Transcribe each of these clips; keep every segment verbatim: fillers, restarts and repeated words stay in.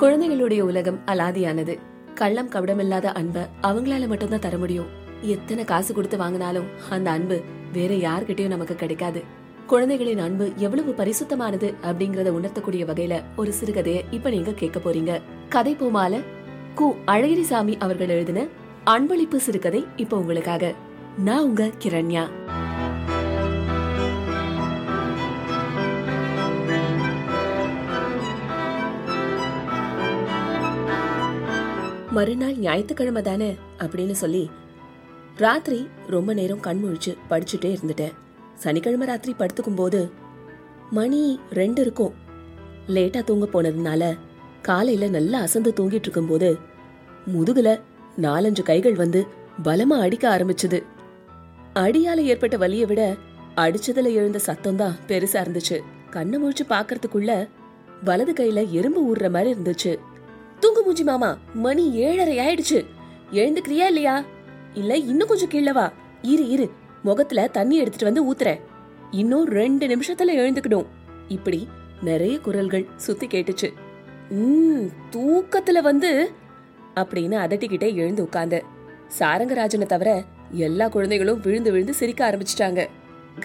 குழந்தைகளுடைய உலகம் அலாதியானது. கள்ளம் கபடமில்லாத அன்பை அவங்களால மட்டும்தான் தர முடியும். எத்தனை காசு கொடுத்து வாங்கினாலும் அந்த அன்பு வேற யார்கிட்டயும் நமக்கு கிடைக்காது. குழந்தைகளின் அன்பு எவ்வளவு பரிசுத்தமானது அப்படிங்கறத உணர்த்தக்கூடிய வகையில ஒரு சிறுகதையை இப்ப நீங்க கேட்க போறீங்க. கதைப்பூமால கு. அழகிரிசாமி அவர்கள் எழுதின அன்பளிப்பு சிறுகதை இப்ப உங்களுக்காக. நான் உங்க கிரண்யா. மறுநாள் ஞாயிற்றுக்கிழமை தானே அப்படின்னு சொல்லி ராத்திரி ரொம்ப நேரம் கண்முழிச்சு படிச்சுட்டே இருந்துட்டேன். சனிக்கிழமை ராத்திரி படுத்துக்கும் போது மணி ரெண்டு இருக்கும். லேட்டா தூங்க போனதுனால காலையில நல்லா அசந்து தூங்கிட்டு இருக்கும் போது முதுகுல நாலஞ்சு கைகள் வந்து பலமா அடிக்க ஆரம்பிச்சது. அடியால ஏற்பட்ட வலியை விட அடிச்சதுல எழுந்த சத்தம் தான் பெருசா இருந்துச்சு. கண்ணை முழிச்சு பாக்கிறதுக்குள்ள வலது கையில எறும்பு ஊடுற மாதிரி இருந்துச்சு. தூங்கு மூஞ்சி மாமா, மணி ஏழரை ஆயிடுச்சு, எழுந்துக்கிறியா இல்லையா? இல்ல இன்னும் கொஞ்சம் கீழவா, இரு இரு முகத்துல தண்ணி எடுத்துட்டு வந்து ஊத்துறேன், இன்னும் ரெண்டு நிமிஷத்துல எழுந்துக்கிடும். இப்படி நிறைய குரல்கள் சுத்தி கேட்டுச்சு. ம் தூக்கத்துல வந்து அப்படின்னு அதட்டிக்கிட்டே எழுந்து உட்கார்ந்து. சாரங்கராஜனை தவிர எல்லா குழந்தைகளும் விழுந்து விழுந்து சிரிக்க ஆரம்பிச்சுட்டாங்க.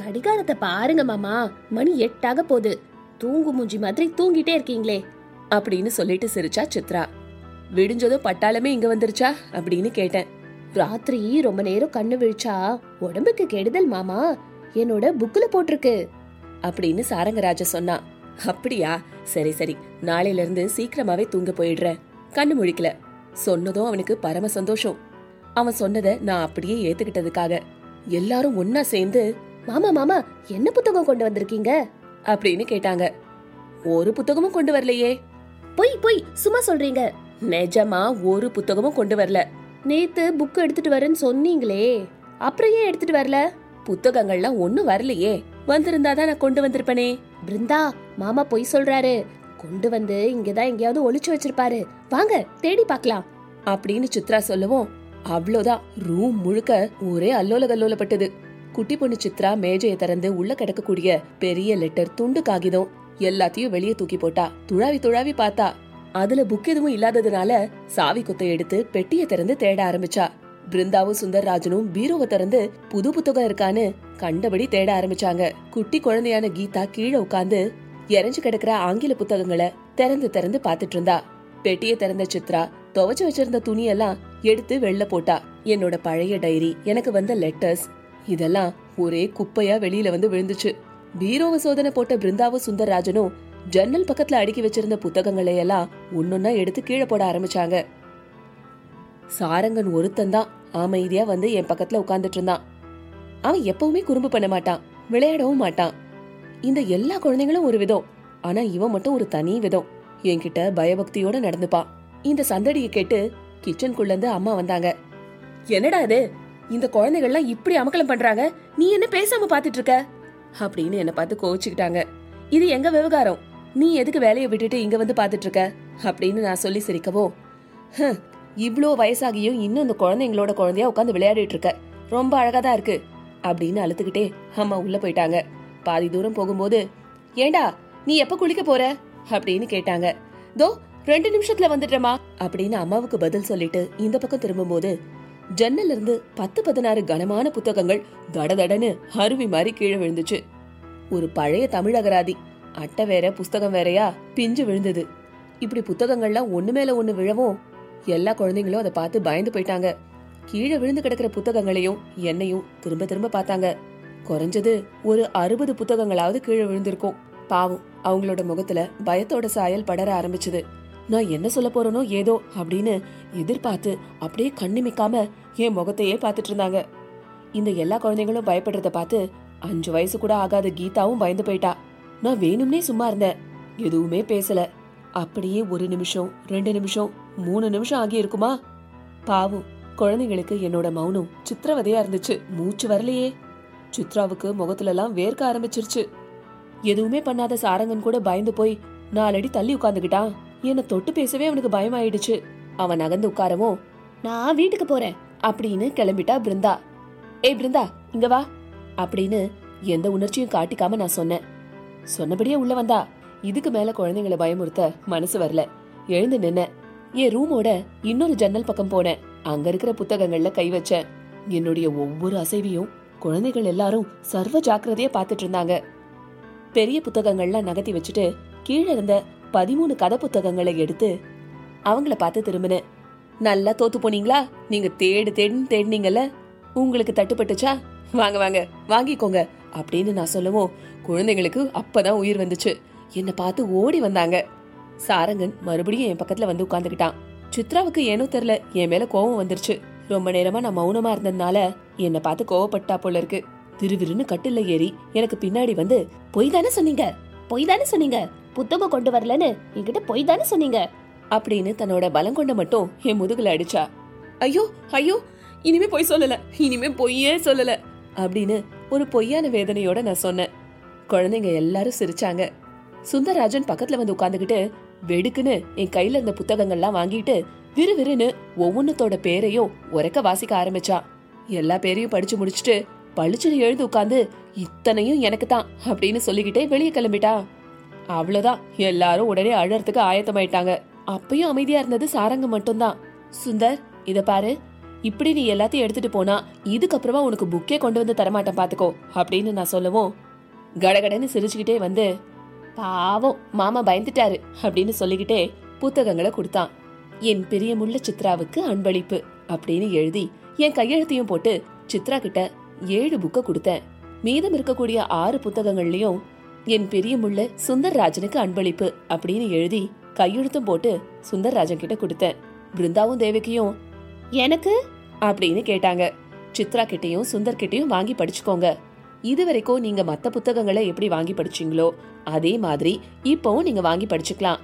கடிகாரத்தை பாருங்க மாமா, மணி எட்டாக போகுது, தூங்கு மூஞ்சி மாதிரி தூங்கிட்டே இருக்கீங்களே அப்படின்னு சொல்லிட்டு சிரிச்சா சித்ரா. விடிஞ்சதும் பட்டாளமே இங்க வந்துருச்சா அப்படின்னு கேட்டேன். ராத்திரி ரொம்ப நேரம் கண்ணு விழிச்சா உடம்புக்கு கெடுதல் மாமா, என்னோட புக்ல போட்டிருக்கு அப்படின்னு சாரங்கராஜ சொன்னா. அப்படியா, சரி சரி, நாளையில இருந்து சீக்கிரமாவே தூங்க போயிடுறேன், கண்ணு முழிக்கல சொன்னதும் அவனுக்கு பரம சந்தோஷம். அவன் சொன்னதை நான் அப்படியே ஏத்துக்கிட்டதுக்காக எல்லாரும் ஒன்னா சேர்ந்து மாமா மாமா என்ன புத்தகம் கொண்டு வந்திருக்கீங்க அப்படின்னு கேட்டாங்க. ஒரு புத்தகமும் கொண்டு வரலையே. பொய் பொய், சும்மா சொல்றீங்க, நிஜமா ஒரு புத்தகமும் கொண்டு வரல. நேத்து புக் எடுத்துட்டு வரேன்னு சொன்னீங்களே, அப்புறம் ஏன் எடுத்துட்டு வரல? புத்தகங்கள்லாம் ஒண்ணும் வரலையே, வந்திருந்தாதான் நான் கொண்டு வந்திருப்பனே. பிருந்தா, மாமா பொய் சொல்றாரு, கொண்டு வந்து இங்கதான் எங்கேயாவது ஒளிச்சு வச்சிருப்பாரு, வாங்க தேடி பாக்கலாம் அப்படின்னு சித்ரா சொல்லவும் அவ்வளோதான் ரூம் முழுக்க ஒரே அல்லோல கல்லோலப்பட்டது. குட்டி பொண்ணு சித்ரா மேஜையை திறந்து உள்ள கிடக்கக்கூடிய பெரிய லெட்டர் துண்டு காகிதம் எல்லாத்தையும் வெளியே தூக்கி போட்டா. துழாவி துழாவி பார்த்தா அதுல புக் எதுவும் இல்லாததுனால சாவி குத்தை எடுத்து பெட்டியை திறந்து தேட ஆரம்பிச்சா. பிருந்தாவும் சுந்தர்ராஜனும் பீரோவை திறந்து புது புத்தகம் இருக்கான்னு கண்டபடி தேட ஆரம்பிச்சாங்க. குட்டி குழந்தையான கீதா கீழே உட்காந்து எரஞ்சு கிடக்குற ஆங்கில புத்தகங்களை திறந்து திறந்து பாத்துட்டு இருந்தா. பெட்டியை திறந்த சித்ரா துவைச்சு வச்சிருந்த துணியெல்லாம் எடுத்து வெளில போட்டா. என்னோட பழைய டைரி, எனக்கு வந்த லெட்டர்ஸ் இதெல்லாம் ஒரே குப்பையா வெளியில வந்து விழுந்துச்சு. பீரோவ சோதனை போட்ட பிருந்தாவும் சுந்தர்ராஜனும் ஜன்னல் பக்கத்துல அடுக்கி வச்சிருந்த புத்தகங்களை எல்லாம் ஒன்னொன்னா எடுத்து கீழே போட ஆரம்பிச்சாங்க. சாரங்கன் ஒருத்தந்தான் அமைதியா வந்து என் பக்கத்துல உட்கார்ந்துட்டு இருந்தான். அவன் எப்பவுமே குறும்பு பண்ண மாட்டான், விளையாடவும் மாட்டான். இந்த எல்லா குழந்தைங்களும் ஒரு விதம், ஆனா இவன் மட்டும் ஒரு தனி விதம். என்கிட்ட பயபக்தியோட நடந்துப்பான். இந்த சந்தடியை கேட்டு கிச்சனுக்குள்ள இருந்து அம்மா வந்தாங்க. என்னடா இது, இந்த குழந்தைகள்லாம் இப்படி அமக்கலம் பண்றாங்க, நீ என்ன பேசாம பாத்துட்டு இருக்க அப்படின்னு என்ன பார்த்து கோவிச்சுக்கிட்டாங்க. இது எங்க விவகாரம், நீ எதுக்கு வேலையை விட்டுட்டு இங்க வந்து பாத்துட்டு இருக்க அப்படின்னு நான் சொல்லி சிரிக்கவோ, இவ்ளோ வயசாகியும் இன்னும் இந்த குழந்தைங்களோட குழந்தையா உட்காந்து விளையாடிட்டு இருக்க, ரொம்ப அழகாதான் இருக்கு அப்படின்னு அழுத்துக்கிட்டே அம்மா உள்ள போயிட்டாங்க. பாதி தூரம் போகும்போது ஏண்டா நீ எப்ப குளிக்க போற அப்படின்னு கேட்டாங்க. தோ ரெண்டு நிமிஷத்துல வந்துட்டமா அப்படின்னு அம்மாவுக்கு பதில் சொல்லிட்டு இந்த பக்கம் திரும்பும் போது ஜன்னல இருந்து பத்து பதினாறு கனமான புத்தகங்கள் தடதடன்னு அருவி மாதிரி கீழே விழுந்துச்சு. ஒரு பழைய தமிழ் அகராதி அட்டை வேற புஸ்தகம் வேறையா பிஞ்சு விழுந்தது. இப்படி புத்தகங்கள்லாம் ஒண்ணு மேல ஒண்ணு விழவும் எல்லா குழந்தைங்களும் அதை பார்த்து பயந்து போயிட்டாங்க. கீழே விழுந்து கிடக்கிற புத்தகங்களையும் என்னையும் திரும்ப திரும்ப பார்த்தாங்க. குறைஞ்சது ஒரு அறுபது புத்தகங்களாவது கீழே விழுந்திருக்கும். பாவம், அவங்களோட முகத்துல பயத்தோட சாயல் படர ஆரம்பிச்சது. நான் என்ன சொல்ல போறேனோ ஏதோ அப்படின்னு எதிர்பார்த்து அப்படியே கண்ணிமிக்காம என் முகத்தையே பார்த்துட்டு இருந்தாங்க. இந்த எல்லா குழந்தைங்களும் பயப்படுறத பார்த்து அஞ்சு வயசு கூட ஆகாத கீதாவும் பயந்து போயிட்டா. நான் வேணும்னே சும்மா இருந்தேன், எதுவுமே பேசல. அப்படியே ஒரு நிமிஷம், ரெண்டு நிமிஷம், மூணு நிமிஷம் ஆகி இருக்குமா. பாவம் குழந்தைங்களுக்கு என்னோட மௌனம் சித்திரவதையா இருந்துச்சு. மூச்சு வரலையே. சித்ராவுக்கு முகத்துல எல்லாம் வேர்க்க ஆரம்பிச்சிருச்சு. எதுவுமே பண்ணாத சாரங்கன் கூட பயந்து போய் நாலடி தள்ளி உட்கார்ந்துகிட்டான். என்னை தொட்டு பேசவே அவனுக்கு பயம் ஆயிடுச்சு. அவன் நகர்ந்து உட்காரவும் நான் வீட்டுக்கு போறேன் அப்படின்னு கிளம்பிட்டா பிருந்தா. ஏய் பிருந்தா இங்க வா அப்படின்னு எந்த உணர்ச்சியும் காட்டிக்காம நான் சொன்னேன். சொன்னபடியே உள்ள வந்தா. இதுக்கு மேல குழந்தைங்களை பயமுறுத்த மனசு வரல. எழுந்து நின்ன. என் ரூமோட இன்னொரு ஜன்னல் பக்கம் போனேன். அங்க இருக்கிற புத்தகங்கள்ல கை வச்சேன். என்னுடைய ஒவ்வொரு அசைவையும் குழந்தைகள் எல்லாரும் சர்வ ஜாக்கிரதையா பாத்துட்டு இருந்தாங்க. பெரிய புத்தகங்கள்லாம் நகர்த்தி வச்சுட்டு கீழே இருந்த பதிமூணு கதை புத்தகங்களை எடுத்து அவங்கள பார்த்து திரும்பினேன். நல்லா தோத்து போனீங்களா? நீங்க தேடு தேடுன்னு தேடினீங்கல்ல, உங்களுக்கு தட்டுப்பட்டுச்சா? வாங்க வாங்க வாங்கிக்கோங்க அப்படின்னு நான் சொல்லவும் குழந்தைங்களுக்கு அப்பதான் உயிர் வந்துச்சு. என்னை பார்த்து ஓடி வந்தாங்க. சாரங்கன் மறுபடியும் என் பக்கத்துல வந்து உட்கார்ந்துக்கிட்டான். சித்ராவுக்கு ஏனோ தெரியல என் மேல கோபம் வந்துருச்சு. ரொம்ப நேரமா நான் மௌனமா இருந்ததுனால என்னை பார்த்து கோவப்பட்டா போல இருக்கு. திருவிருன்னு கட்டில ஏறி எனக்கு பின்னாடி வந்து, பொய் தானே சொன்னீங்க, பொய் தானே சொன்னீங்க, புத்தகம் கொண்டு வரலன்னு என்கிட்ட பொய் தானே சொன்னீங்க அப்படின்னு தன்னோட பலம் கொண்ட மட்டும் என் முதுகுல அடிச்சா. ஐயோ ஐயோ, இனிமே பொய் சொல்லல, இனிமே பொய்யே சொல்லல அப்படின்னு ஒரு பொய்யான வேதனையோட நான் சொன்னேன். குழந்தைங்க எல்லாரும் சிரிச்சாங்க. சுந்தரராஜன் பக்கத்துல வந்து உட்கார்ந்துகிட்டு வெடுக்குன்னு என் கையில இருந்த புத்தகங்கள்லாம் வாங்கிட்டு விறுவிறுன்னு ஒவ்வொன்னத்தோட பேரையும் உரக்க வாசிக்க ஆரம்பிச்சா. எல்லா பேரையும் படிச்சு முடிச்சுட்டு பளிச்சுன்னு எழுந்து உட்காந்து இத்தனையும் எனக்கு தான் அப்படின்னு சொல்லிக்கிட்டே வெளியே கிளம்பிட்டா. அவ்வளவுதான், எல்லாரும் உடனே அழறதுக்கு ஆயத்தமாயிட்டாங்க. அப்பயும் அமைதியா இருந்தது சாரங்க மட்டும்தான். சுந்தர், இத பாரு, இப்படி நீ எல்லாத்தையும் எடுத்துட்டு போனா இதுக்கப்புறமா உனக்கு புக்கே கொண்டு வந்து தரமாட்டேன் பாத்துக்கோ அப்படின்னு நான் சொல்லவும் கடகடன்னு சிரிச்சுக்கிட்டே வந்து, பாவம் மாமா பயந்துட்டாரு அப்படின்னு சொல்லிக்கிட்டே புத்தகங்களை கொடுத்தான். என் பிரியமுள்ள சித்ராவுக்கு அன்பளிப்பு அப்படின்னு எழுதி என் கையெழுத்தையும் போட்டு சித்ரா கிட்ட ஏழு புக்க கொடுத்தேன். மீதம் இருக்கக்கூடிய ஆறு புத்தகங்கள்லயும் என் பிரியமுள்ள சுந்தர்ராஜனுக்கு அன்பளிப்பு அப்படின்னு எழுதி கையெழுத்தும் போட்டு சுந்தர்ராஜன் கிட்ட கொடுத்தேன். பிருந்தாவும் தேவகியும் எனக்கு அப்படின்னு கேட்டாங்க. சித்ரா கிட்டையும் சுந்தர் கிட்டையும் வாங்கி படிச்சுக்கோங்க. இதுவரைக்கும் நீங்க மற்ற புத்தகங்களை எப்படி வாங்கி படிச்சீங்களோ அதே மாதிரி இப்பவும் நீங்க வாங்கி படிச்சுக்கலாம்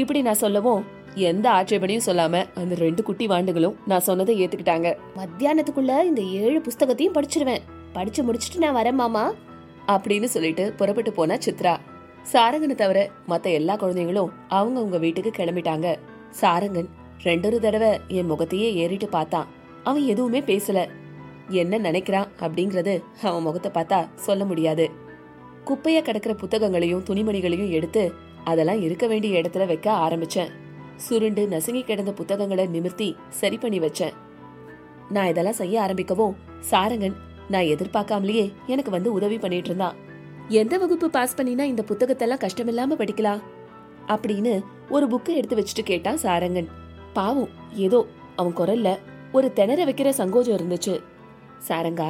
இப்படி நான் சொல்லவும் எந்த ஆட்சேபனையும் சொல்லாம அந்த ரெண்டு குட்டி வாண்டுகளும் நான் சொன்னதை ஏத்துக்கிட்டாங்க. மத்தியானத்துக்குள்ள இந்த ஏழு புத்தகத்தையும் படிச்சிருவேன், படிச்சு முடிச்சுட்டு நான் வரேன் மாமா அப்படின்னு சொல்லிட்டு புறப்பட்டு போனா சித்ரா. சாரங்கனை தவிர மத்த எல்லா குழந்தைங்களும் அவங்க அவங்க வீட்டுக்கு கிளம்பிட்டாங்க. சாரங்கன் ரெண்டொரு தடவை என் முகத்தையே ஏறிட்டு பார்த்தான். அவன் எதுவுமே பேசல. என்ன நினைக்கிறான் அப்படிங்கறது அவன் முகத்தை பார்த்தா சொல்ல முடியாது. குப்பையா கிடக்கிற புத்தகங்களையும் துணிமணிகளையும் எடுத்து அதெல்லாம் இருக்க வேண்டிய இடத்துல வைக்க ஆரம்பிச்சேன். சுருண்டு நசுங்கி கிடந்த புத்தகங்களை நிமிர்த்தி சரி பண்ணி வச்சேன். நான் இதெல்லாம் செய்ய ஆரம்பிக்கவும் சாரங்கன் நான் எதிர்பார்க்காமலேயே எனக்கு வந்து உதவி பண்ணிட்டு இருந்தான். எந்த வகுப்பு பாஸ் பண்ணினா இந்த புத்தகத்தெல்லாம் கஷ்டமில்லாம படிக்கலாம் அப்படின்னு ஒரு புக்கை எடுத்து வச்சுட்டு கேட்டான் சாரங்கன். பாவம், ஏதோ அவன் குரல்ல ஒரு திணற வைக்கிற சங்கோஜம் இருந்துச்சு. சாரங்கா,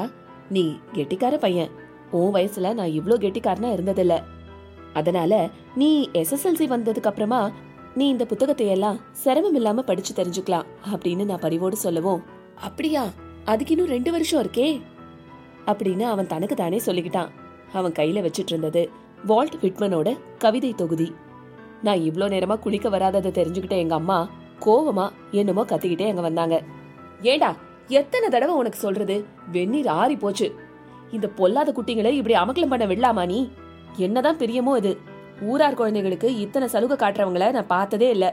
நீ கெட்டிக்கார பையன், உன் வயசுல நான் இவ்ளோ கெட்டிக்காரனா இருந்ததில்ல. அதனால நீ எஸ்எஸ்எல்சி வந்ததுக்கு அப்புறமா நீ இந்த புத்தகத்தை எல்லாம் சிரமம் இல்லாம படிச்சு தெரிஞ்சுக்கலாம் அப்படின்னு நான் பரிவோடு சொல்லவும், அப்படியா, அதுக்கு இன்னும் ரெண்டு வருஷம் இருக்கே அப்படின்னு அவன் தனக்கு தானே சொல்லிக்கிட்டான். அவன் கையில வச்சிட்டு இருந்தது வால்ட் விட்மனோட கவிதை தொகுதி. நான் இவ்ளோ நேரமா குளிக்க வராததை தெரிஞ்சுக்கிட்ட எங்க அம்மா கோவமா என்னமோ கத்திக்கிட்டே அங்க வந்தாங்க. ஏண்டா எத்தனை தடவை உனக்கு சொல்றது, வெந்நீர் ஆறி போச்சு, இந்த பொல்லாத குட்டிங்களை இப்படி அமக்கலம் பண்ண விடலாமா நீ? என்னதான் பிரியமோ இது, ஊரார் குழந்தைகளுக்கு இத்தனை சலுகை காட்டுறவங்கள நான் பார்த்ததே இல்ல.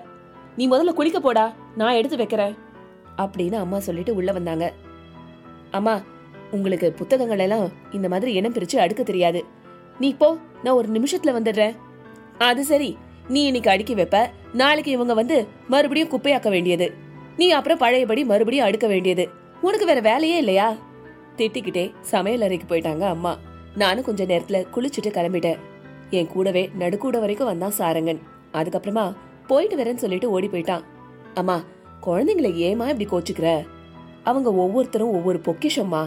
நீ முதல்ல குளிக்க போடா, நான் எடுத்து வைக்கிறேன் அப்படின்னு அம்மா சொல்லிட்டு உள்ள வந்தாங்க. அம்மா, உங்களுக்கு புத்தகங்கள் எல்லாம் இந்த மாதிரி இனம் பிரிச்சு அடுக்க தெரியாது, நீ போ, நான் ஒரு நிமிஷத்துல வந்துடுறேன். அது சரி, நீ இன்னைக்கு அடுக்கி வைப்ப, நாளைக்கு இவங்க வந்து மறுபடியும் குப்பையாக்க வேண்டியது, நீ அப்புறம் பழையபடி மறுபடியும் அடுக்க வேண்டியது, உனக்கு வேற வேலையே இல்லையா திட்டிக்கிட்டே சமையல் அறைக்கு போயிட்டாங்க அம்மா. நானும் கொஞ்ச நேரத்துல குளிச்சுட்டு கிளம்பிட்டேன். என் கூடவே நடுக்கூட வரைக்கும் வந்தான் சாரங்கன். அதுக்கப்புறமா போயிட்டு வரேன்னு சொல்லிட்டு ஓடி போயிட்டான். அம்மா, குழந்தைங்களை ஏமா இப்படி கோச்சுக்கிற, அவங்க ஒவ்வொருத்தரும் ஒவ்வொரு பொக்கிஷம்மா.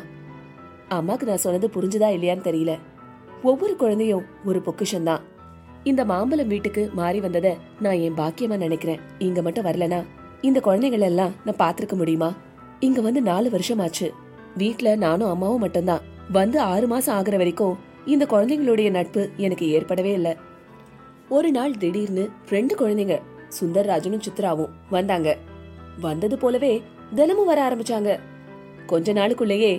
அம்மாக்கு நான் சொன்னது புரிஞ்சுதா இல்லையான்னு தெரியல. ஒவ்வொரு குழந்தையும் ஒரு பொக்கிஷம்தான். இந்த மாம்பழம் வீட்டுக்கு மாறி வந்ததை நான் என் பாக்கியமா நினைக்கிறேன். இங்க மட்டும் வரலனா இந்த குழந்தைகள் எல்லாம் நான் பாத்திருக்க முடியுமா? இங்க வந்து நாலு வருஷம் ஆச்சு. வீட்டுல நானும் அம்மாவும் மட்டும்தான். வந்து ஆறு மாசம் ஆகுற வரைக்கும் இந்த குழந்தைங்களுடைய நட்பு எனக்கு ஏற்படவே இல்லை. ஒரு நாள் திடீர்னு ரெண்டு குழந்தைங்க, சுந்தர்ராஜனும் சித்ராவும் வந்தாங்க. வந்தது போலவே தினமும் வர ஆரம்பிச்சாங்க. கொஞ்ச நாளுக்குள்ளேயே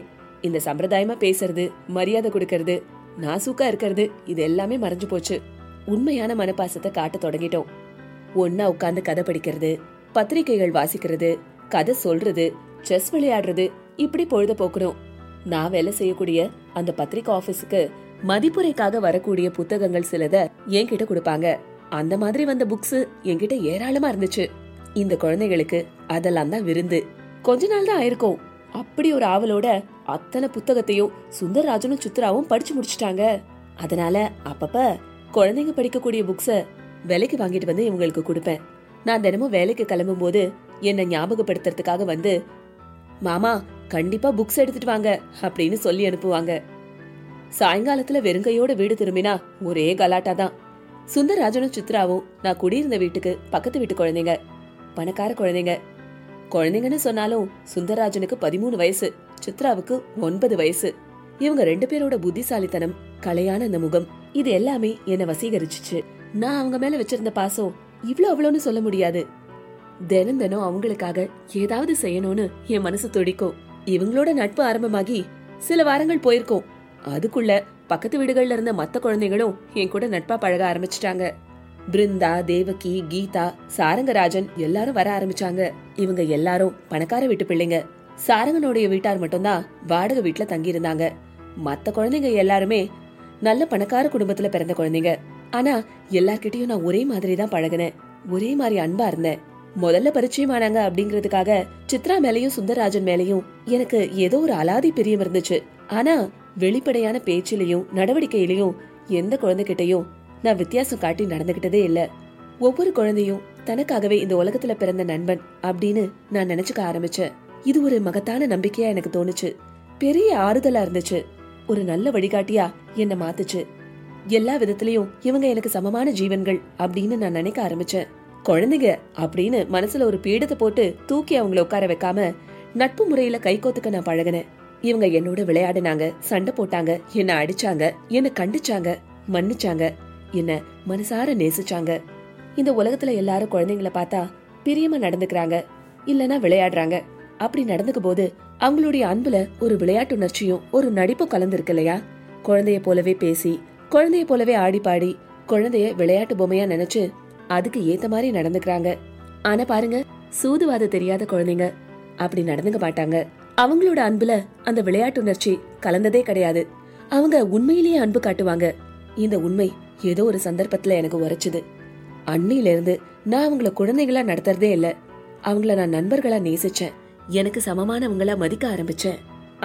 இந்த சம்பிரதாயமா பேசுறது, மரியாதை கொடுக்கறது, நாசூக்கா இருக்கிறது, இது எல்லாமே மறைஞ்சு போச்சு. உண்மையான மனப்பாசத்தை காட்ட தொடங்கிட்டோம். ஒன்னா உட்கார்ந்து கதை படிக்கிறது, பத்திரிகைகள் வாசிக்கிறது, கதை சொல்றது, செஸ் விளையாடுறது, இப்படி பொழுத போக்குறோம். நான் வேலை செய்யக்கூடிய அந்த பத்திரிகை ஆபீஸுக்கு மதிப்புரைக்காக வரக்கூடிய புத்தகங்கள் சிலதை என்கிட்ட கொடுப்பாங்க. அந்த மாதிரி வந்த புக்ஸ் என்கிட்ட ஏராளமா இருந்துச்சு. இந்த குழந்தைகளுக்கு அதெல்லாம் தான் விருந்து. கொஞ்ச நாள் தான் ஆயிருக்கும், அப்படி ஒரு ஆவலோட அத்தனை புத்தகத்தையும் சுந்தரராஜனும் சித்ராவும் படிச்சு முடிச்சுட்டாங்க. அதனால அப்பப்ப குழந்தைங்க படிக்கக்கூடிய புக்ஸ விலைக்கு வாங்கிட்டு வந்து இவங்களுக்கு கொடுப்பேன். நான் தினமும் வேலைக்கு கிளம்பும் போது என்னை ஞாபகப்படுத்துறதுக்காக வந்து, மாமா கண்டிப்பா புக்ஸ் எடுத்துட்டு வாங்க அப்படின்னு சொல்லி அனுப்புவாங்க. சாயங்காலத்துல வெறுங்கையோட வீடு திரும்பினா ஒரே கலாட்டா தான். சுந்தரராஜனும் சித்ராவும் நான் குடியிருந்த வீட்டுக்கு பக்கத்து வீட்டு குழந்தைங்க, பணக்கார குழந்தைங்க. குழந்தைங்கன்னு சொன்னாலும் சுந்தரராஜனுக்கு பதிமூணு வயசு, சித்ராவுக்கு ஒன்பது வயசு. இவங்க ரெண்டு பேரோட புத்திசாலித்தனம், கலையான அந்த முகம், இது எல்லாமே என்ன வசீகரிச்சுச்சு. நான் அவங்க மேல வச்சிருந்த பாசம் இவ்வளோ அவ்வளோன்னு சொல்ல முடியாது. தினம் தினம் அவங்களுக்காக ஏதாவது செய்யணும்னு என் மனசு துடிக்கும். இவங்களோட நட்பு ஆரம்பமாகி சில வாரங்கள் போயிருக்கோம். அதுக்குள்ள பக்கத்து வீடுகள்ல இருந்த மற்ற குழந்தைகளும் என் கூட நட்பா பழக ஆரம்பிச்சுட்டாங்க. பிருந்தா, தேவகி, கீதா, சாரங்கராஜன் எல்லாரும் வர ஆரம்பிச்சாங்க. இவங்க எல்லாரும் பணக்கார வீட்டு பிள்ளைங்க. சாரங்கனுடைய வீட்டார் மட்டும்தான் வாடகை வீட்டுல தங்கி இருந்தாங்க. மத்த குழந்தைங்க எல்லாருமே நல்ல பணக்கார குடும்பத்துல பிறந்த குழந்தைங்க. ஆனா எல்லார்கிட்டயும் நான் ஒரே மாதிரி தான் பழகினேன், ஒரே மாதிரி அன்பா இருந்தேன். முதல்ல பரிச்சயமானாங்க அப்படிங்கறதுக்காக சித்ரா மேலையும் சுந்தரராஜன் மேலையும் எனக்கு ஏதோ ஒரு அலாதி பிரியம் இருந்துச்சு. ஆனா வெளிப்படையான பேச்சிலையும் நடவடிக்கையிலையும் எந்த குழந்தைகிட்டையும் நான் வித்தியாசம் காட்டி நடந்துகிட்டதே இல்ல. ஒவ்வொரு குழந்தையும் தனக்காகவே இந்த உலகத்துல பிறந்த நண்பன் அப்படின்னு நான் நினைச்சுக்க ஆரம்பிச்சேன். இது ஒரு மகத்தான நம்பிக்கையா எனக்கு தோணுச்சு, பெரிய ஆறுதலா இருந்துச்சு, ஒரு நல்ல வழிகாட்டியா என்ன மாத்துச்சு. எல்லா விதத்திலயும் இவங்க எனக்கு சமமான ஜீவன்கள் அப்படின்னு நான் நினைக்க ஆரம்பிச்சேன். குழந்தைங்க அப்படின்னு மனசுல ஒரு பீடத்தை போட்டு தூக்கி அவங்கள உட்கார வைக்காம நட்பு முறையில கைகோத்துக்க நான் பழகினேன். இவங்க என்னோட விளையாடினாங்க, சண்டை போட்டாங்க, என்ன அடிச்சாங்க, என்ன கண்டிச்சாங்க, மன்னிச்சாங்க, என்ன மனசார நேசிச்சாங்க. இந்த உலகத்துல எல்லாரும் குழந்தைங்களை பார்த்தா பிரியமா நடந்துக்கிறாங்க, இல்லனா விளையாடுறாங்க. அப்படி நடந்துக்கும் போது அவங்களுடைய அன்புல ஒரு விளையாட்டுணர்ச்சியும் ஒரு நடிப்பும் கலந்துருக்கு இல்லையா. குழந்தைய போலவே பேசி, குழந்தைய போலவே ஆடி பாடி, குழந்தைய விளையாட்டு பொம்மையா நினைச்சு அதுக்கு ஏத்த மாதிரி நடந்துக்கிறாங்க. ஆனா பாருங்க, சூதுவாத தெரியாத குழந்தைங்க அப்படி நடந்துக்க மாட்டாங்க. அவங்களோட அன்புல அந்த விளையாட்டுணர்ச்சி கலந்ததே கிடையாது. அவங்க உண்மையிலேயே அன்பு காட்டுவாங்க. இந்த உண்மை ஏதோ ஒரு சந்தர்ப்பத்துல எனக்கு உரைச்சுது. அன்னையிலிருந்து நான் அவங்கள குழந்தைகளா நடத்துறதே இல்ல, அவங்கள நான் நண்பர்களா நேசிச்சேன், எனக்கு சமமானவங்களா மதிக்க ஆரம்பிச்சேன்.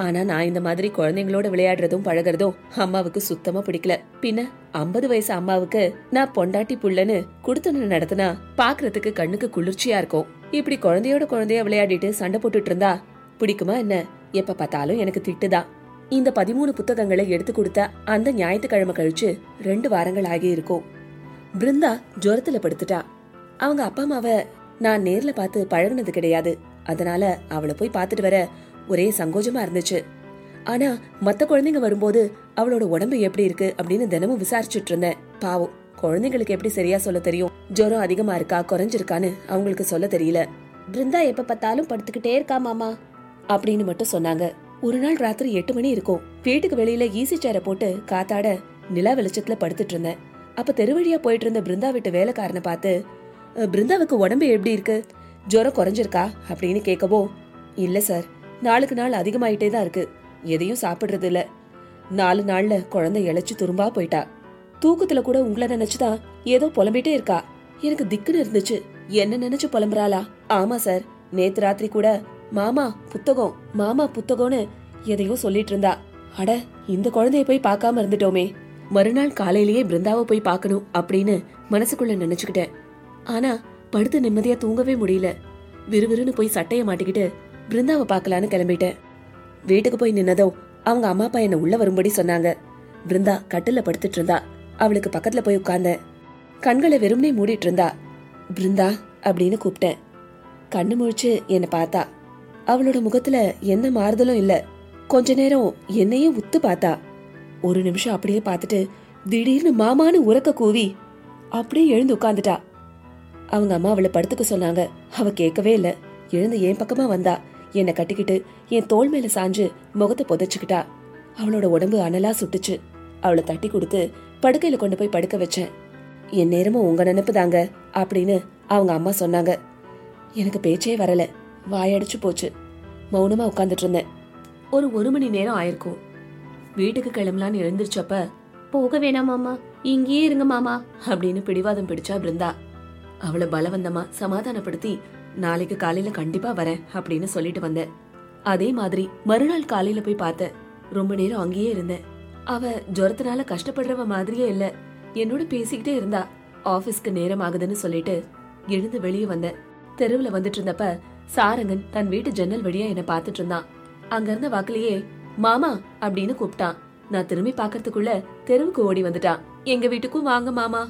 ஆனா நான் இந்த மாதிரி குழந்தைங்களோட விளையாடுறதும் பழகிறதும் அம்மாவுக்கு சுத்தமா பிடிக்கல. பின்ன ஐம்பது வயசு அம்மாவுக்கு நான் பொண்டாட்டி புள்ளன்னு குடுத்தன நடத்தினா பாக்குறதுக்கு கண்ணுக்கு குளிர்ச்சியா இருக்கும். இப்படி குழந்தையோட குழந்தைய விளையாடிட்டு சண்டை போட்டுட்டு இருந்தா பிடிக்குமா என்ன? எப்ப பார்த்தாலும் எனக்கு திட்டுதான். இந்த பதிமூணு புத்தகங்களை எடுத்து கொடுத்த அந்த ஞாயிற்றுக்கிழமை கழிச்சு ரெண்டு வாரங்கள் ஆகி இருக்கும். பிருந்தா ஜுரத்துல படுத்துட்டா. அவங்க அப்பா அம்மாவை நான் நேர்ல பார்த்து பழகுனது கிடையாது. அதனால அவளை போய் பார்த்துட்டு வர ஒரே சங்கோஜமா இருந்துச்சு. ஆனா மத்த குழந்தைங்க வரும்போது அவளோட உடம்பு எப்படி இருக்கு அப்படின்னு தினமும் விசாரிச்சுட்டு இருந்தேன். பாவம், குழந்தைங்களுக்கு எப்படி சரியா சொல்ல தெரியும்? ஜுரம் அதிகமா இருக்கா குறைஞ்சிருக்கான்னு அவங்களுக்கு சொல்ல தெரியல. பிருந்தா எப்ப பார்த்தாலும் படுத்துக்கிட்டே இருக்கா மாமா அப்படின்னு மட்டும் சொன்னாங்க. ஒரு நாள் ராத்திரி எட்டு மணி இருக்கும். வீட்டுக்கு வெளியில ஈசி சேரை போட்டு காத்தாட நிலா வெளிச்சத்துல படுத்துட்டு இருந்தேன். அப்ப தெருவழியா போயிட்டு இருந்த பிருந்தா விட்டு வேலைக்காரனை பார்த்து, பிருந்தாவுக்கு உடம்பு எப்படி இருக்கு, ஜுரம் குறைஞ்சிருக்கா அப்படின்னு கேட்கவோ, இல்ல சார், நாளுக்கு நாள் அதிகமாயிட்டே தான் இருக்கு, எதையும் சாப்பிடுறது இல்ல, நாலு நாள்ல குழந்தை இழைச்சு துரும்பா போயிட்டா, தூக்கத்துல கூட உங்களை நினைச்சுதான் ஏதோ புலம்பிட்டே இருக்கா. எனக்கு திக்குன்னு இருந்துச்சு, என்ன நினைச்சு புலம்புறாளா? ஆமா சார், நேத்து ராத்திரி கூட மாமா புத்தகம் மாமா புத்தகம்னு எதையோ சொல்லிட்டு இருந்தா. அட, இந்த குழந்தைய போய் பார்க்காம இருந்துட்டோமே. மறுநாள் காலையிலேயே பிருந்தாவை போய் பார்க்கணும் அப்படின்னு மனசுக்குள்ள நினைச்சுக்கிட்டேன். ஆனா படுத்து நிம்மதியா தூங்கவே முடியல. விறுவிறுன்னு போய் சட்டைய மாட்டிக்கிட்டு பிருந்தாவை பார்க்கலான்னு கிளம்பிட்டேன். வீட்டுக்கு போய் நின்னதும் அவங்க அம்மா அப்பா என்ன உள்ள வரும்படி சொன்னாங்க. பிருந்தா கட்டில படுத்துட்டு இருந்தா. அவளுக்கு பக்கத்துல போய் உட்கார்ந்தேன். கண்களை வெறும்னே மூடிட்டு இருந்தா. பிருந்தா அப்படின்னு கூப்பிட்டேன். கண்ணு முழிச்சு என்னை பார்த்தா. அவளோட முகத்துல எந்த மாறுதலும் இல்ல. கொஞ்ச நேரம் என்னையே உத்து பார்த்தா. ஒரு நிமிஷம் அப்படியே பார்த்துட்டு திடீர்னு மாமான்னு உரக்க கூவி அப்படியே எழுந்து உட்காந்துட்டா. அவங்க அம்மா அவளை படுத்துக்க சொன்னாங்க. அவ கேட்கவே இல்ல. எழுந்து என் பக்கமா வந்தா. என்னை கட்டிக்கிட்டு என் தோல் மேல சாஞ்சு முகத்தை புதைச்சுக்கிட்டா. அவளோட உடம்பு அனலா சுட்டுச்சு. அவளை தட்டி கொடுத்து படுக்கையில கொண்டு போய் படுக்க வச்சேன். என் நேரமும் உங்க நினைப்பு தாங்க அப்படின்னு அவங்க அம்மா சொன்னாங்க. எனக்கு பேச்சே வரல, வாயடிச்சு போச்சு. மௌனமா உட்காந்துட்டு இருந்தேன். ஒரு ஒரு மணி நேரம் ஆயிருக்கும். வீட்டுக்கு கிளம்பலான்னு எழுந்திருச்சப்ப, போக வேணாமாமா, இங்கேயே இருங்க மாமா அப்படின்னு பிடிவாதம் பிடிச்சா பிருந்தா. அவளை பலவந்தமா சமாதானப்படுத்தி நாளைக்கு காலையில கண்டிப்பா வரேன் அப்படின்னு சொல்லிட்டு வந்த. அதே மாதிரி மறுநாள் காலையில போய் பார்த்த. ரொம்ப நேரம் அங்கேயே இருந்தேன். அவ ஜரத்தினால கஷ்டப்படுறவ மாதிரியே இல்ல, என்னோட பேசிக்கிட்டே இருந்தா. ஆபீஸ்க்கு நேரம் ஆகுதுன்னு சொல்லிட்டு எழுந்து வெளியே வந்த. தெருவுல வந்துட்டு இருந்தப்ப சாரங்கன் தன் வீட்டு ஜன்னல் வழியா என்ன பாத்துட்டு இருந்தான். அங்க இருந்த வாக்குலயே மாமா அப்படின்னு கூப்பிட்டான். நான் திரும்பி பாக்கிறதுக்குள்ள தெருவுக்கு ஓடி வந்துட்டான். எங்க வீட்டுக்கும் வாங்க மாமா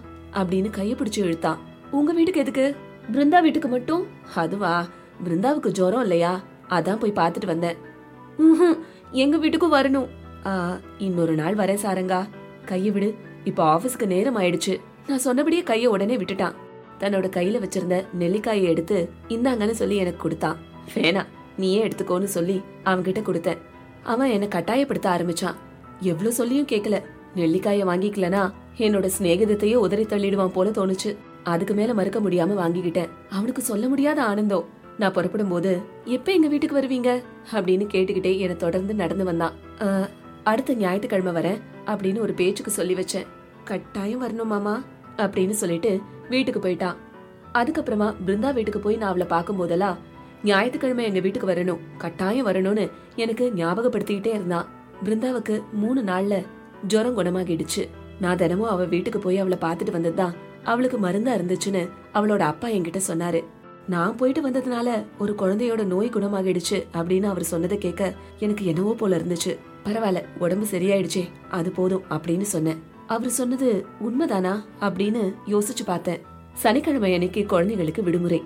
அப்படின்னு கைய பிடிச்சு இழுத்தான். உங்க வீட்டுக்கு எதுக்கு? பிருந்தா வீட்டுக்கு மட்டும். அதுவா, பிருந்தாவுக்கு ஜோரம் இல்லையா, அதான் போய் பாத்துட்டு வந்தேன். ம், எங்க வீட்டுக்கும் வரணும். இன்னொரு நாள் வரே சாரங்கா, கைய விடு, இப்ப ஆபீஸ்க்கு நேரம் ஆயிடுச்சு. நான் சொன்னபடியே கைய உடனே விட்டுட்டான். தன்னோட கையில வச்சிருந்த நெல்லிக்காயை எடுத்து இந்தாங்கன்னு சொல்லி எனக்கு கொடுத்தான். வேணா, நீயே எடுத்துக்கோன்னு சொல்லி அவன்கிட்ட கொடுத்தேன். அவன் என்னை கட்டாயப்படுத்த ஆரம்பிச்சான். எவ்வளவு சொல்லியும் கேட்கல. நெல்லிக்காய வாங்கிக்கலனா என்னோட சிநேகிதத்தையே உதறி தள்ளிடுவான் போல தோணுச்சு. அதுக்கு மேல மறுக்க முடியாம வாங்கிக்கிட்டேன். அவனுக்கு சொல்ல முடியாத ஆனந்தம். நான் புறப்படும் போது எப்ப எங்க வீட்டுக்கு வருவீங்க அப்படின்னு கேட்டுக்கிட்டே என்னை தொடர்ந்து நடந்து வந்தான். அடுத்த ஞாயிற்றுக்கிழமை வரேன் அப்படின்னு ஒரு பேச்சுக்கு சொல்லி வச்சேன். கட்டாயம் வரணும் மாமா அப்படின்னு சொல்லிட்டு வீட்டுக்கு போயிட்டான். அதுக்கப்புறமா பிருந்தா வீட்டுக்கு போய் நான் அவளை பார்க்கும் போதெல்லாம் ஞாயிற்றுக்கிழமை எங்க வீட்டுக்கு வரணும், கட்டாயம் வரணும்னு எனக்கு ஞாபகப்படுத்திக்கிட்டே இருந்தான். பிருந்தாவுக்கு மூணு நாள்ல ஜுரம் குணமாகிடுச்சு. நான் தினமும் அவ வீட்டுக்கு போய் அவளை பார்த்துட்டு வந்ததுதான் அவளுக்கு மருந்தா இருந்துச்சுன்னு அவளோட அப்பா என்கிட்ட சொன்னாரு. நான் போயிட்டு வந்ததுனால ஒரு குழந்தையோட நோய் குணமாகிடுச்சு அப்படின்னு அவர் சொன்னதை கேட்க எனக்கு என்னவோ போல இருந்துச்சு. பரவாயில்ல, உடம்பு சரியாயிடுச்சே, அது போதும் அப்படின்னு சொன்னேன். அவரு சொன்னது உண்மைதானா அப்படின்னு யோசிச்சு பார்த்தேன். சனிக்கிழமை அன்னைக்கு குழந்தைங்களுக்கு விடுமுறை.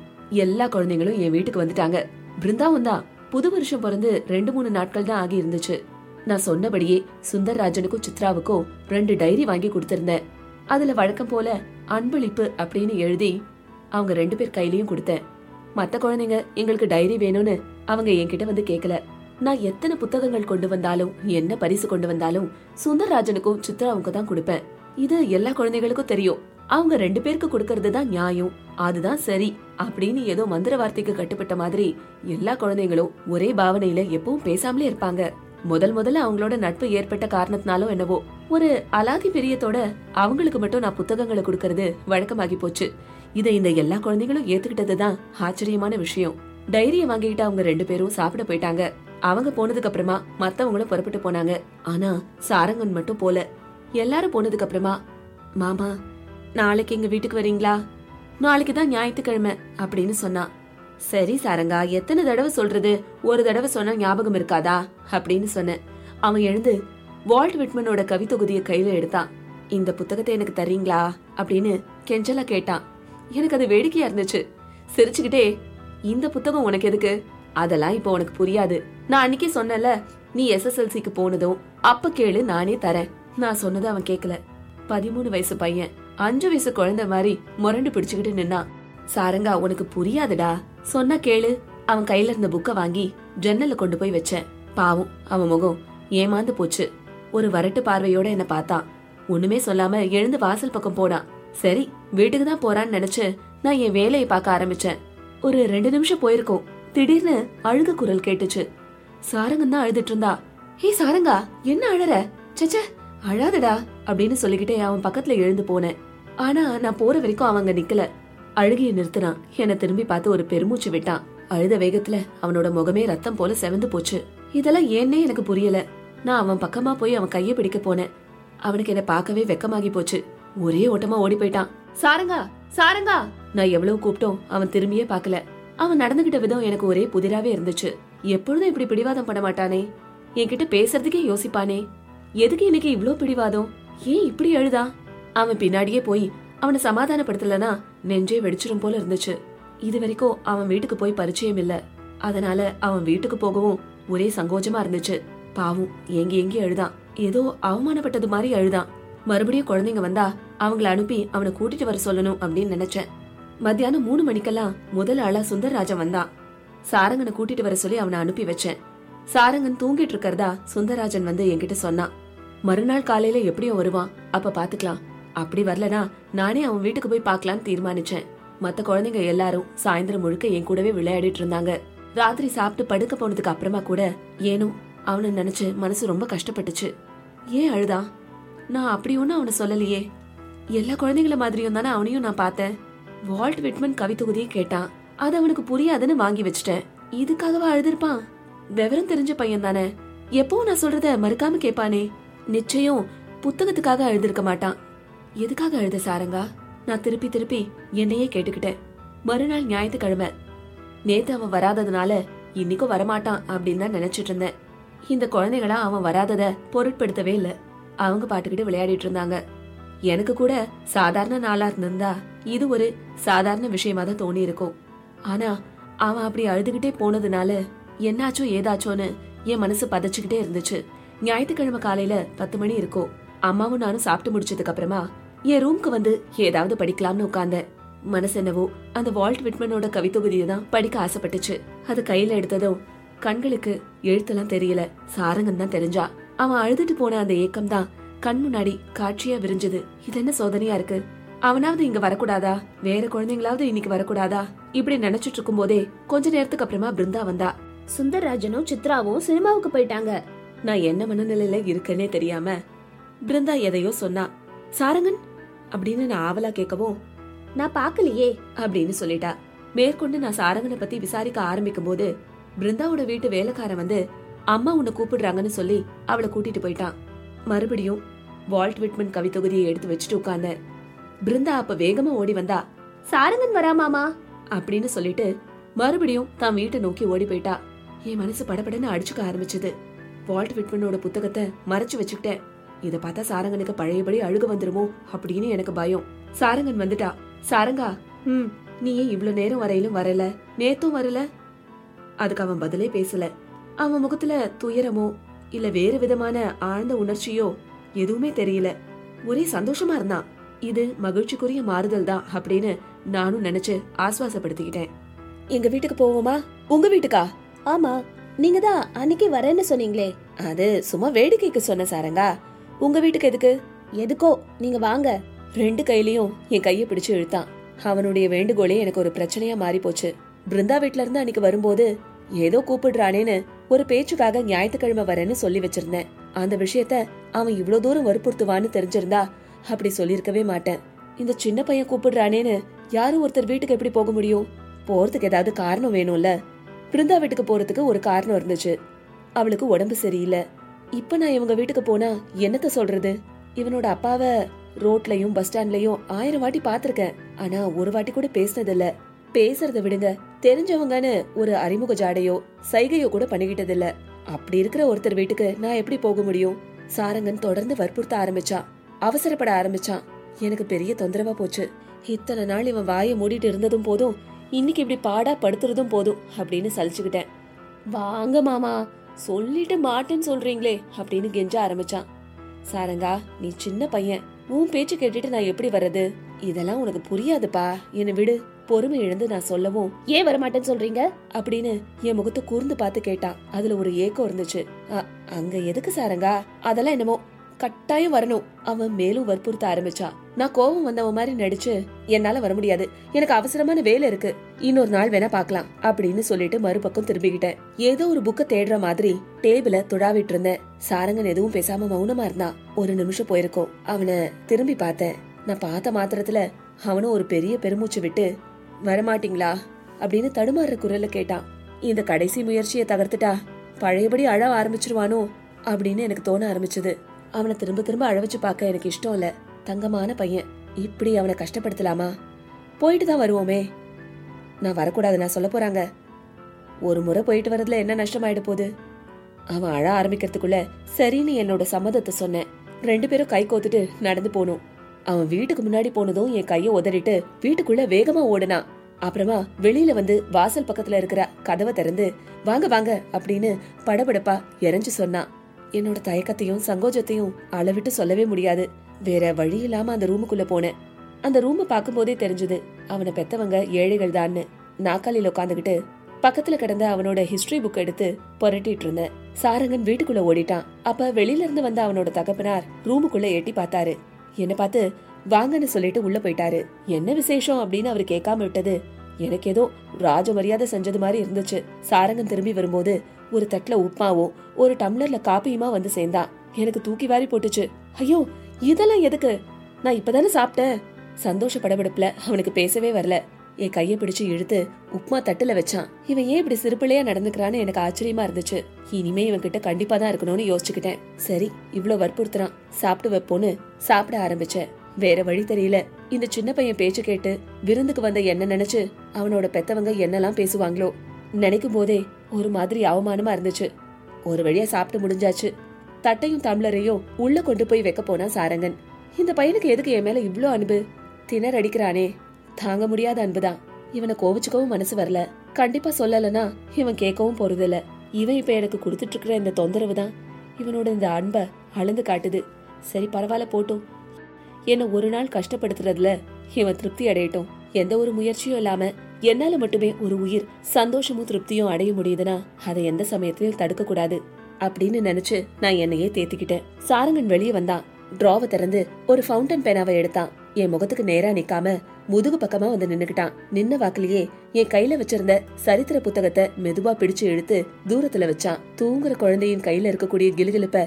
எல்லா குழந்தைங்களும் என் வீட்டுக்கு வந்துட்டாங்க. பிருந்தாவும் தான். புது வருஷம் பிறந்து ரெண்டு மூணு நாட்கள் தான் ஆகி இருந்துச்சு. நான் சொன்னபடியே சுந்தர்ராஜனுக்கும் சித்ராவுக்கும் ரெண்டு டைரி வாங்கி கொடுத்திருந்தேன். அதுல வழக்கம் போல அன்பளிப்பு அப்படின்னு எழுதி அவங்க ரெண்டு பேர் கையிலயும் கொடுத்தேன். மத்த குழந்தைங்க எங்களுக்கு டைரி வேணும்னு அவங்க என்கிட்ட வந்து கேட்கல. நான் எத்தனை புத்தகங்கள் கொண்டு வந்தாலும் என்ன பரிசு கொண்டு வந்தாலும் சுந்தர்ராஜனுக்கும் சித்ராவுக்கு தான் கொடுப்பேன். இது எல்லா குழந்தைகளுக்கும் தெரியும். அவங்க ரெண்டு பேருக்கு கொடுக்கறது தான் நியாயம், அதுதான் சரி அப்படின்னு ஏதோ மந்திர வார்த்தைக்கு கட்டுப்பட்ட மாதிரி எல்லா குழந்தைங்களும் ஒரே பாவனையில எப்பவும் பேசாமலே இருப்பாங்க. முதல் முதல்ல அவங்களோட நட்பு ஏற்பட்ட காரணத்தினாலும் என்னவோ ஒரு அலாதி பிரியத்தோட அவங்களுக்கு மட்டும் நான் புத்தகங்களை கொடுக்கறது வழக்கமாகி போச்சு. இதை இந்த எல்லா குழந்தைகளும் ஏத்துக்கிட்டதுதான் ஆச்சரியமான விஷயம். டைரிய வாங்கிட்டு அவங்க ரெண்டு பேரும் சாப்பிட போயிட்டாங்க. அவங்க போனதுக்கு அப்புறமா மத்தவங்களும் புறப்பட்டு போனாங்க. ஆனா சாரங்கன் மட்டும் போல. எல்லாரும் போனதுக்கு அப்புறமா மாமா நாளைக்கு எங்க வீட்டுக்கு வரீங்களா, நாளைக்குதான் ஞாயிற்றுக்கிழமை அப்படின்னு சொன்னா. சரி சாரங்கா, எத்தனை தடவை சொல்றது, ஒரு தடவை சொன்னா ஞாபகம் இருக்காதா அப்படின்னு சொன்ன. அவன் எழுந்து வால்ட் விட்மனோட கவிதொகுதியை கையில எடுத்தான். இந்த புத்தகத்தை எனக்கு தரீங்களா அப்படின்னு கெஞ்சலா கேட்டான். எனக்கு அது வேடிக்கையா இருந்துச்சு. சிரிச்சுக்கிட்டே இந்த புத்தகம் உனக்கு எதுக்கு, அதெல்லாம் இப்ப உனக்கு புரியாது, நான் அன்னைக்கே சொன்னல, நீ எஸ்எஸ்எல்சிக்கு போனதும் அப்ப கேளு, நானே தரேன். நான் சொன்னது அவன் கேக்கல. பதிமூணு வயசு பையன் அஞ்சு வயசு குழந்தை மாதிரி முரண்டு பிடிச்சுக்கிட்டு நின்னான். சாரங்கா உனக்கு புரியாதுடா, சொன்ன கேளு. அவன் கையில இருந்த புக்க வாங்கி ஜன்னல்ல கொண்டு போய் வச்சேன். பாவம் அவன் முகம் ஏமாந்து போச்சு. ஒரு வரட்டு பார்வையோட என்ன பார்த்தான். ஒண்ணுமே சொல்லாம எழுந்து வாசல் பக்கம் போனான். சரி, வீட்டுக்கு தான் போறான்னு நினைச்சு நான் என் வேலையை பார்க்க ஆரம்பிச்சேன். ஒரு ரெண்டு நிமிஷம் போயிருக்கோம், திடீர்னு அழுக குரல் கேட்டுச்சு. சாரங்கன் தான் அழுதுட்டு இருந்தா. ஹே சாரங்கா, என்ன அழற, சச்ச அழாதடா அப்படின்னு சொல்லிக்கிட்டே அவன் பக்கத்துல எழுந்து போனேன். ஆனா நான் போற வரைக்கும் அவங்க நிக்கல. அழுகிய நிறுத்தினான். என்னை திரும்பி பார்த்து ஒரு பெருமூச்சு விட்டான். அழுத வேகத்துல அவனோட முகமே ரத்தம் போல செவந்து போச்சு. இதெல்லாம் ஏன்னே எனக்கு புரியல. நான் அவன் பக்கமா போய் அவன் கையை பிடிக்க போனேன். அவனுக்கு என்னை பார்க்கவே வெக்கமாகி போச்சு. ஒரே ஓட்டமா ஓடி போயிட்டான். சாரங்கா சாரங்கா நான் எவ்வளவு கூப்பிட்டோம், அவன் திரும்பியே பாக்கல. அவன் நடந்துகிட்ட விதம் எனக்கு ஒரே புதிராவே இருந்துச்சு. எப்பொழுதும் இப்படி பிடிவாதம் பண்ண மாட்டானே, என்கிட்ட பேசுறதுக்கே யோசிப்பானே, எதுக்கு எனக்கு இவ்ளோ பிடிவாதம், ஏன் இப்படி அழுதா? அவன் பின்னாடியே போய் அவனை சமாதானப்படுத்தலனா நெஞ்சே வெடிச்சிடும் போல இருந்துச்சு. இது வரைக்கும் அவன் வீட்டுக்கு போய் பரிச்சயம் இல்ல, அதனால அவன் வீட்டுக்கு போகவும் ஒரே சங்கோஜமா இருந்துச்சு. பாவம் எங்கே எங்கே அழுதான். ஏதோ அவமானப்பட்டது மாதிரி அழுதான். மறுபடியும் குழந்தைங்க வந்தா அவங்கள அனுப்பி அவனை கூட்டிட்டு வர சொல்லணும் அப்படின்னு நினைச்சேன். மத்தியானம் மூணு மணிக்கெல்லாம் முதல் ஆளா சுந்தர்ராஜன் வந்தான். சாரங்கனை கூட்டிட்டு வர சொல்லி அவனை அனுப்பி வச்சேன். சாரங்கன் தூங்கிட்டு இருக்கிறதா சுந்தர்ராஜன் வந்து என்கிட்ட சொன்னான். மறுநாள் காலையில எப்படியும் வருவான், அப்ப பாத்துக்கலாம். அப்படி வரலனா நானே அவன் வீட்டுக்கு போய் பாக்கலான்னு தீர்மானிச்சேன். மத்த குழந்தைங்க எல்லாரும் சாயந்தரம் முழுக்க என் கூடவே விளையாடிட்டு இருந்தாங்க. ராத்திரி சாப்பிட்டு படுக்க போனதுக்கு அப்புறமா கூட ஏனோ அவனை நினைச்சு மனசு ரொம்ப கஷ்டப்பட்டுச்சு. ஏன் அழுதான்? நான் அப்படி ஒன்னும் அவனை சொல்லலையே, எல்லா குழந்தைங்கள மாதிரியும் தானே அவனையும் நான் பார்த்தேன். வால்ட் விட்மன் கவித்தொகுதியை கேட்டான், அது அவனுக்கு புரியாதுன்னு வாங்கி வச்சிட்டேன். இதுக்காகவா அழுதுருப்பான்? விவரம் தெரிஞ்ச பையன் தானே, எப்பவும் நான் சொல்றத மறுக்காம கேட்பானே. நிச்சயம் புத்தகத்துக்காக அழுதுருக்க மாட்டான். எதுக்காக அழுத சாரங்கா? நான் திருப்பி திருப்பி என்னையே கேட்டுக்கிட்டேன். மறுநாள் ஞாயிற்றுக்கிழமை. நேத்து அவன் வராததுனால இன்னைக்கும் வரமாட்டான் அப்படின்னு தான் நினைச்சிட்டு இருந்தேன். இந்த குழந்தைகளா அவன் வராதத பொருட்படுத்தவே இல்லை. அவங்க பாட்டுக்கிட்டு விளையாடிட்டு இருந்தாங்க. எனக்கு கூட சாதாரண நாளா இருந்தா இது ஒரு சாதாரண விஷயமா தான் தோணி இருக்கும். ஆனா அவன் அப்படி அழுதுகிட்டே போனதுனால என்னாச்சோ ஏதாச்சோன்னு என் மனசு பதச்சுக்கிட்டே இருந்துச்சு. ஞாயிற்றுக்கிழமை காலையில பத்து மணி இருக்கும். அம்மாவும் நானும் சாப்பிட்டு முடிச்சதுக்கு அப்புறமா என் ரூம்க்கு வந்து ஏதாவது படிக்கலாம்னு உட்கார்ந்தேன். மனசென்னவோ அந்த வால்ட் விட்மனோட கவித்தொகுதியை தான் படிக்க ஆசைப்பட்டுச்சு. அது கையில எடுத்ததும் கண்களுக்கு எழுத்தெல்லாம் தெரியல, சாரங்கன் தான் தெரிஞ்சா. அவன் அழுதுட்டு போன அந்த ஏக்கம் தான் கண் முன்னாடி காட்சியா விரிஞ்சது. இது என்ன சோதனையா இருக்கு? அவனாவது இங்க வரக்கூடாதா, வேற குழந்தைங்களாவது இன்னைக்கு வரக்கூடாதா, இப்படி நினைச்சிட்டு இருக்கும் போதே கொஞ்ச நேரத்துக்கு அப்புறமா பிருந்தா வந்தா. சுந்தர்ராஜனும் சித்ராவும் சினிமாவுக்கு போயிட்டாங்க. நான் என்ன மனநிலையில இருக்கேன்னே தெரியாம பிருந்தா எதையோ சொன்னா. சாரங்கன் அப்படின்னு நான் ஆவலா கேட்கவும் நான் பாக்கலையே அப்படின்னு சொல்லிட்டா. மேற்கொண்டு நான் சாரங்கனை பத்தி விசாரிக்க ஆரம்பிக்கும் போது பிருந்தாவோட வீட்டு வேலைக்காரன் வந்து அம்மா உன்னை கூப்பிடுறாங்கன்னு சொல்லி அவளை கூட்டிட்டு போயிட்டான். மறுபடியும் வால்ட் விட்மன் கவித்தொகுதியை எடுத்து வச்சுட்டு உட்கார்ந்த பிருந்தா அப்ப வேகமா ஓடி வந்தா. சாரங்கன் வராமாமா அப்படின்னு சொல்லிட்டு மறுபடியும் தான் வீட்டை நோக்கி ஓடி போயிட்டா. என் மனசு படபடன்னு அடிச்சுக்க ஆரம்பிச்சது. வால்ட் விட்மனோட புத்தகத்தை மறைச்சு வச்சுக்கிட்டேன். இதை பார்த்தா சாரங்கனுக்கு பழையபடி அழுக வந்துருமோ அப்படின்னு எனக்கு பயம். சாரங்கன் வந்துட்டா. சாரங்கா, ம் நீ ஏன் இவ்ளோ நேரம் வரையிலும் வரல, நேத்தும் வரல? அதுக்கு அவன் பதிலே பேசல. அவன் முகத்துல துயரமோ இல்ல வேறு விதமான ஆழ்ந்த உணர்ச்சியோ எதுவுமே தெரியல. ஒரே சந்தோஷமா இருந்தான். இது மகிழ்ச்சிக்குரிய மாறுதல் தான் அப்படின்னு நானும் நினைச்சு ஆஸ்வாசப்படுத்திக்கிட்டேன். எங்க வீட்டுக்கு போவோமா? உங்க வீட்டுக்கா? ஆமா, நீங்க தான் அன்னைக்கு வரேன்னு சொன்னீங்களே. அது சும்மா வேடிக்கைக்கு சொன்ன சாரங்கா. உங்க வீட்டுக்கு எதுக்கு? எதுக்கோ, நீங்க வாங்க. ரெண்டு கையிலயும் என் கைய பிடிச்சு இழுத்தான். அவனுடைய வேண்டுகோளே எனக்கு ஒரு பிரச்சனையா மாறி போச்சு. பிருந்தா வீட்டுல இருந்து அன்னைக்கு வரும்போது ஏதோ கூப்பிடுறானேன்னு ஒரு பேச்சுக்காக ஞாயிற்றுக்கிழமை வரேன்னு சொல்லி வச்சிருந்தேன். அந்த விஷயத்த அவன் இவ்வளவு தூரம் வற்புறுத்துவான்னு தெரிஞ்சிருந்தா அப்படி சொல்லிருக்கவே மாட்டேன். இந்த சின்ன பையன் கூப்பிடுறானேன்னு யாரும் ஒருத்தர் வீட்டுக்கு எப்படி போக முடியும்? போறதுக்கு ஏதாவது காரணம் வேணும்ல. பிருந்தா வீட்டுக்கு போறதுக்கு ஒரு காரணம் இருந்துச்சு. அவளுக்கு உடம்பு சரியில்லை. இப்ப நான் இவங்க வீட்டுக்கு போனா என்னத்த சொல்றது? இவனோட அப்பாவை ரோட்லயும் பஸ் ஸ்டாண்ட்லயும் ஆயிரம் வாட்டி பாத்திருக்கேன். ஆனா ஒரு வாட்டி கூட பேசினது இல்ல. பேசுறத விடுங்க, தெரிஞ்சவங்கன்னு ஒரு அறிமுக ஜாடையோ சைகையோ கூட பண்ணிக்கிட்டது இல்ல. அப்படி இருக்கிற ஒருத்தர் வீட்டுக்கு நான் எப்படி போக முடியும்? சாரங்கன் தொடர்ந்து வற்புறுத்த ஆரம்பிச்சான், அவசரப்பட ஆரம்பிச்சான். எனக்கு பெரிய தொந்தரவா போச்சு. இத்தனை நாள் இவன் வாயை மூடிட்டு இருந்ததும் போதும், இன்னைக்கு இப்படி பாடா படுத்துறதும் போதும் அப்படின்னு சலிச்சுக்கிட்டேன். வாங்க மாமா, சொல்லிட்டு மாட்டேன்னு சொல்றீங்களே அப்படின்னு கெஞ்ச ஆரம்பிச்சான். சாரங்கா, நீ சின்ன பையன், உன் பேச்சு கேட்டுட்டு நான் எப்படி வர்றது? இதெல்லாம் உனக்கு புரியாதுப்பா, என்ன விடு. பொறுமை இழந்து நான் சொல்லவும், ஏன் வரமாட்டேன்னு சொல்றீங்க அப்படின்னு என் முகத்தை கூர்ந்து பார்த்து கேட்டான். அதுல ஒரு ஏக்கம் இருந்துச்சு. அங்க எதுக்கு சாரங்கா? அதெல்லாம் என்னமோ கட்டாயம் வரணும் அவன் மேலும் வற்புறுத்த ஆரம்பிச்சா. நான் கோபம் வந்தவன் மாதிரி நடிச்சு, என்னால வர முடியாது, எனக்கு அவசரமான வேலை இருக்கு, இன்னொரு நாள் வேணா பாக்கலாம் அப்படின்னு சொல்லிட்டு மறுபக்கம் திரும்பிக்கிட்டேன். ஏதோ ஒரு புக்க தேடுற மாதிரி டேபிள துடாவிட்டு இருந்தேன். சாரங்கன் எதுவும் பேசாம மௌனமா இருந்தான். ஒரு நிமிஷம் போயிருக்கோம். அவனை திரும்பி பார்த்தேன். நான் பார்த்த மாத்திரத்துல அவனும் ஒரு பெரிய பெருமூச்சு விட்டு, வரமாட்டீங்களா அப்படின்னு தடுமாறுற குரல்ல கேட்டான். இந்த கடைசி முயற்சியை தகர்த்துட்டா பழையபடி அழ ஆரம்பிச்சிருவானோ அப்படின்னு எனக்கு தோண ஆரம்பிச்சது. அவனை திரும்ப திரும்ப அழவச்சு பார்க்க எனக்கு இஷ்டம் இல்ல. தங்கமான பையன், இப்படி அவனை கஷ்டப்படுத்தலாமா? போயிட்டு தான் வருவோமே. நான் வரக்கூடாது நான் சொல்ல போறாங்க. ஒரு முறை போயிட்டு வரதுல என்ன நஷ்டமாயிட போகுது? அவன் அழ ஆரம்பிக்கிறதுக்குள்ள சரின்னு என்னோட சம்மதத்தை சொன்னேன். ரெண்டு பேரும் கை கோத்துட்டு நடந்து போனோம். அவன் வீட்டுக்கு முன்னாடி போனதும் என் கைய உதறிட்டு வீட்டுக்குள்ள வேகமா ஓடுனான். அப்புறமா வெளியில வந்து வாசல் பக்கத்துல இருக்கிற கதவை திறந்து, வாங்க வாங்க அப்படின்னு படபடப்பா இறஞ்சி சொன்னான். என்னோட தயக்கத்தையும் சங்கோஜத்தையும் அளவிட்டு சொல்லவே முடியாது. வேற வழி இல்லாம அந்த ரூமுக்குள்ள போனேன். அந்த ரூமை பார்க்கும் போதே தெரிஞ்சது அவனை பெத்தவங்க ஏழைகள் தான்னு. நாக்காலில உட்காந்துக்கிட்டு பக்கத்துல கிடந்த அவனோட ஹிஸ்டரி புக் எடுத்து புரட்டிட்டு இருந்தேன். சாரங்கன் வீட்டுக்குள்ள ஓடிட்டான். அப்ப வெளியில இருந்து வந்த அவனோட தகப்பனார் ரூமுக்குள்ள எட்டி பார்த்தாரு. என்ன பார்த்து வாங்கன்னு சொல்லிட்டு உள்ள போயிட்டாரு. என்ன விசேஷம் அப்படின்னு அவரு கேட்காம விட்டது எனக்கு ஏதோ ராஜ மரியாதை செஞ்சது மாதிரி இருந்துச்சு. சாரங்கன் திரும்பி வரும்போது ஒரு தட்டுல உப்புமாவும் ஒரு டம்ளர்ல காப்பியுமா வந்து சேர்ந்தான். எனக்கு தூக்கி வாரி போட்டுச்சு. ஐயோ, இதெல்லாம் எதுக்கு? நான் இப்பதானே சாப்பிட்டேன். சந்தோஷ படபடுப்புல அவனுக்கு பேசவே வரல. என் கைய பிடிச்சு இழுத்து உப்புமா தட்டுல வச்சான். இவன் ஏன் இப்படி சிறுப்பிள்ளையா நடந்துக்கிறான்னு எனக்கு ஆச்சரியமா இருந்துச்சு. இனிமே இவன் கிட்ட கண்டிப்பா தான் இருக்கணும்னு யோசிச்சுக்கிட்டேன். சரி, இவ்வளவு வற்புறுத்துறான், சாப்பிட்டு வைப்போன்னு சாப்பிட ஆரம்பிச்சேன். வேற வழி தெரியல. இந்த சின்ன பையன் பேச்சு கேட்டு விருந்துக்கு வந்த என்ன நினைச்சு அவனோட பெத்தவங்க என்னெல்லாம் பேசுவாங்களோ நினைக்கும் போதே ஒரு மாதிரி அவமானமா இருந்துச்சு. ஒரு வழியா சாப்பிட்டு முடிஞ்சாச்சு. தட்டையும் தம்ளரையும் உள்ள கொண்டு போய் வைக்க போனா சாரங்கன். இந்த பையனுக்கு எதுக்கு என் மேல இவ்ளோ அன்பு? திணறடிக்கிறானே, தாங்க முடியாத அன்புதான். இவனை கோவிச்சுக்கவும் மனசு வரல. கண்டிப்பா சொல்லலனா இவன் கேட்கவும் போறது இல்ல. இவன் இப்ப எனக்கு கொடுத்துட்டு இருக்கிற இந்த தொந்தரவு தான் இவனோட இந்த அன்பை அளந்து காட்டுது. சரி, பரவாயில்ல போட்டும். என்ன ஒரு நாள் கஷ்டப்படுத்துறதுல இவன் திருப்தி அடையட்டும். எந்த ஒரு முயற்சியும் இல்லாம என்னால மட்டுமே ஒரு உயிர் சந்தோஷமும் திருப்தியும் அடைய முடியுதுன்னா அதை எந்த சமயத்திலும் தடுக்க கூடாது அப்படின்னு நினைச்சு நான் என்னையே தேத்திக்கிட்டேன். சாரங்கன் வெளியே வந்தான். டிராவை திறந்து ஒரு ஃபவுண்டன் பேனாவை எடுத்தான். என் முகத்துக்கு நேரா நிக்காம முதுகு பக்கமா வந்து நின்னுக்கிட்டான். நின்ன வாக்கிலேயே என் கையில வச்சிருந்த சரித்திர புத்தகத்தை மெதுவா பிடிச்சு இழுத்து தூரத்துல வச்சான். தூங்குற குழந்தையின் கையில இருக்கக்கூடிய கிலுகிலுப்ப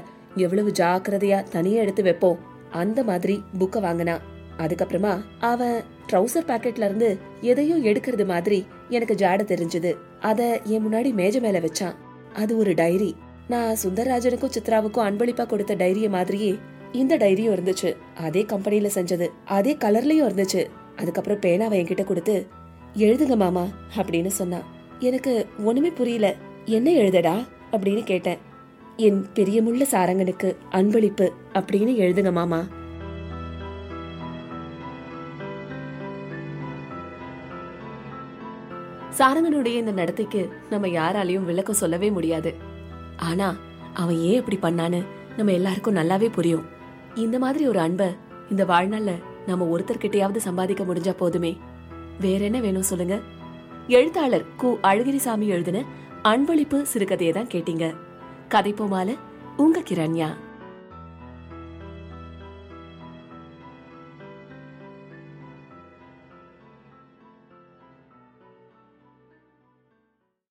எவ்வளவு ஜாக்கிரதையா தனியா எடுத்து வைப்போம், அந்த மாதிரி புக்க வாங்கினான். அதுக்கப்புறமா அவன் ட்ரௌசர் பாக்கெட்ல இருந்து எதையோ எடுக்கிறது மாதிரி எனக்கு ஜாட தெரிஞ்சது. அத என் முன்னாடி மேஜை மேல வச்சான். அது ஒரு டைரி. நான் சுந்தரராஜனுக்கும் சித்ராவுக்கும் அன்பளிப்பா கொடுத்த டைரிய மாதிரியே இந்த டைரியும் இருந்துச்சு. அதே கம்பெனில செஞ்சது, அதே கலர்லயும் இருந்துச்சு. அதுக்கப்புறம் பேனாவை என்கிட்ட கொடுத்து எழுதுங்க மாமா அப்படின்னு சொன்னான். எனக்கு ஒண்ணுமே புரியல. என்ன எழுதடா அப்படின்னு கேட்டேன். என் பெரியமுள்ள சாரங்கனுக்கு அன்பளிப்பு அப்படின்னு எழுதுங்க மாமா. சாரங்கனுடைய இந்த நடத்தைக்கு நம்ம யாராலையும் விளக்கம் சொல்லவே முடியாது. ஆனா அவன் ஏன் இப்படி பண்ணான்னு நம்ம எல்லாருக்கும் நல்லாவே புரியும். இந்த மாதிரி ஒரு அன்பை இந்த வாழ்நாள்ல நம்ம ஒருத்தர்கிட்டையாவது சம்பாதிக்க முடிஞ்சா போதுமே, வேற என்ன வேணும் சொல்லுங்க? எழுத்தாளர் கு. அழகிரிசாமி எழுதின அன்பளிப்பு சிறுகதையை தான் கேட்டீங்க. கதைப்போமால உங்க கிரண்யா.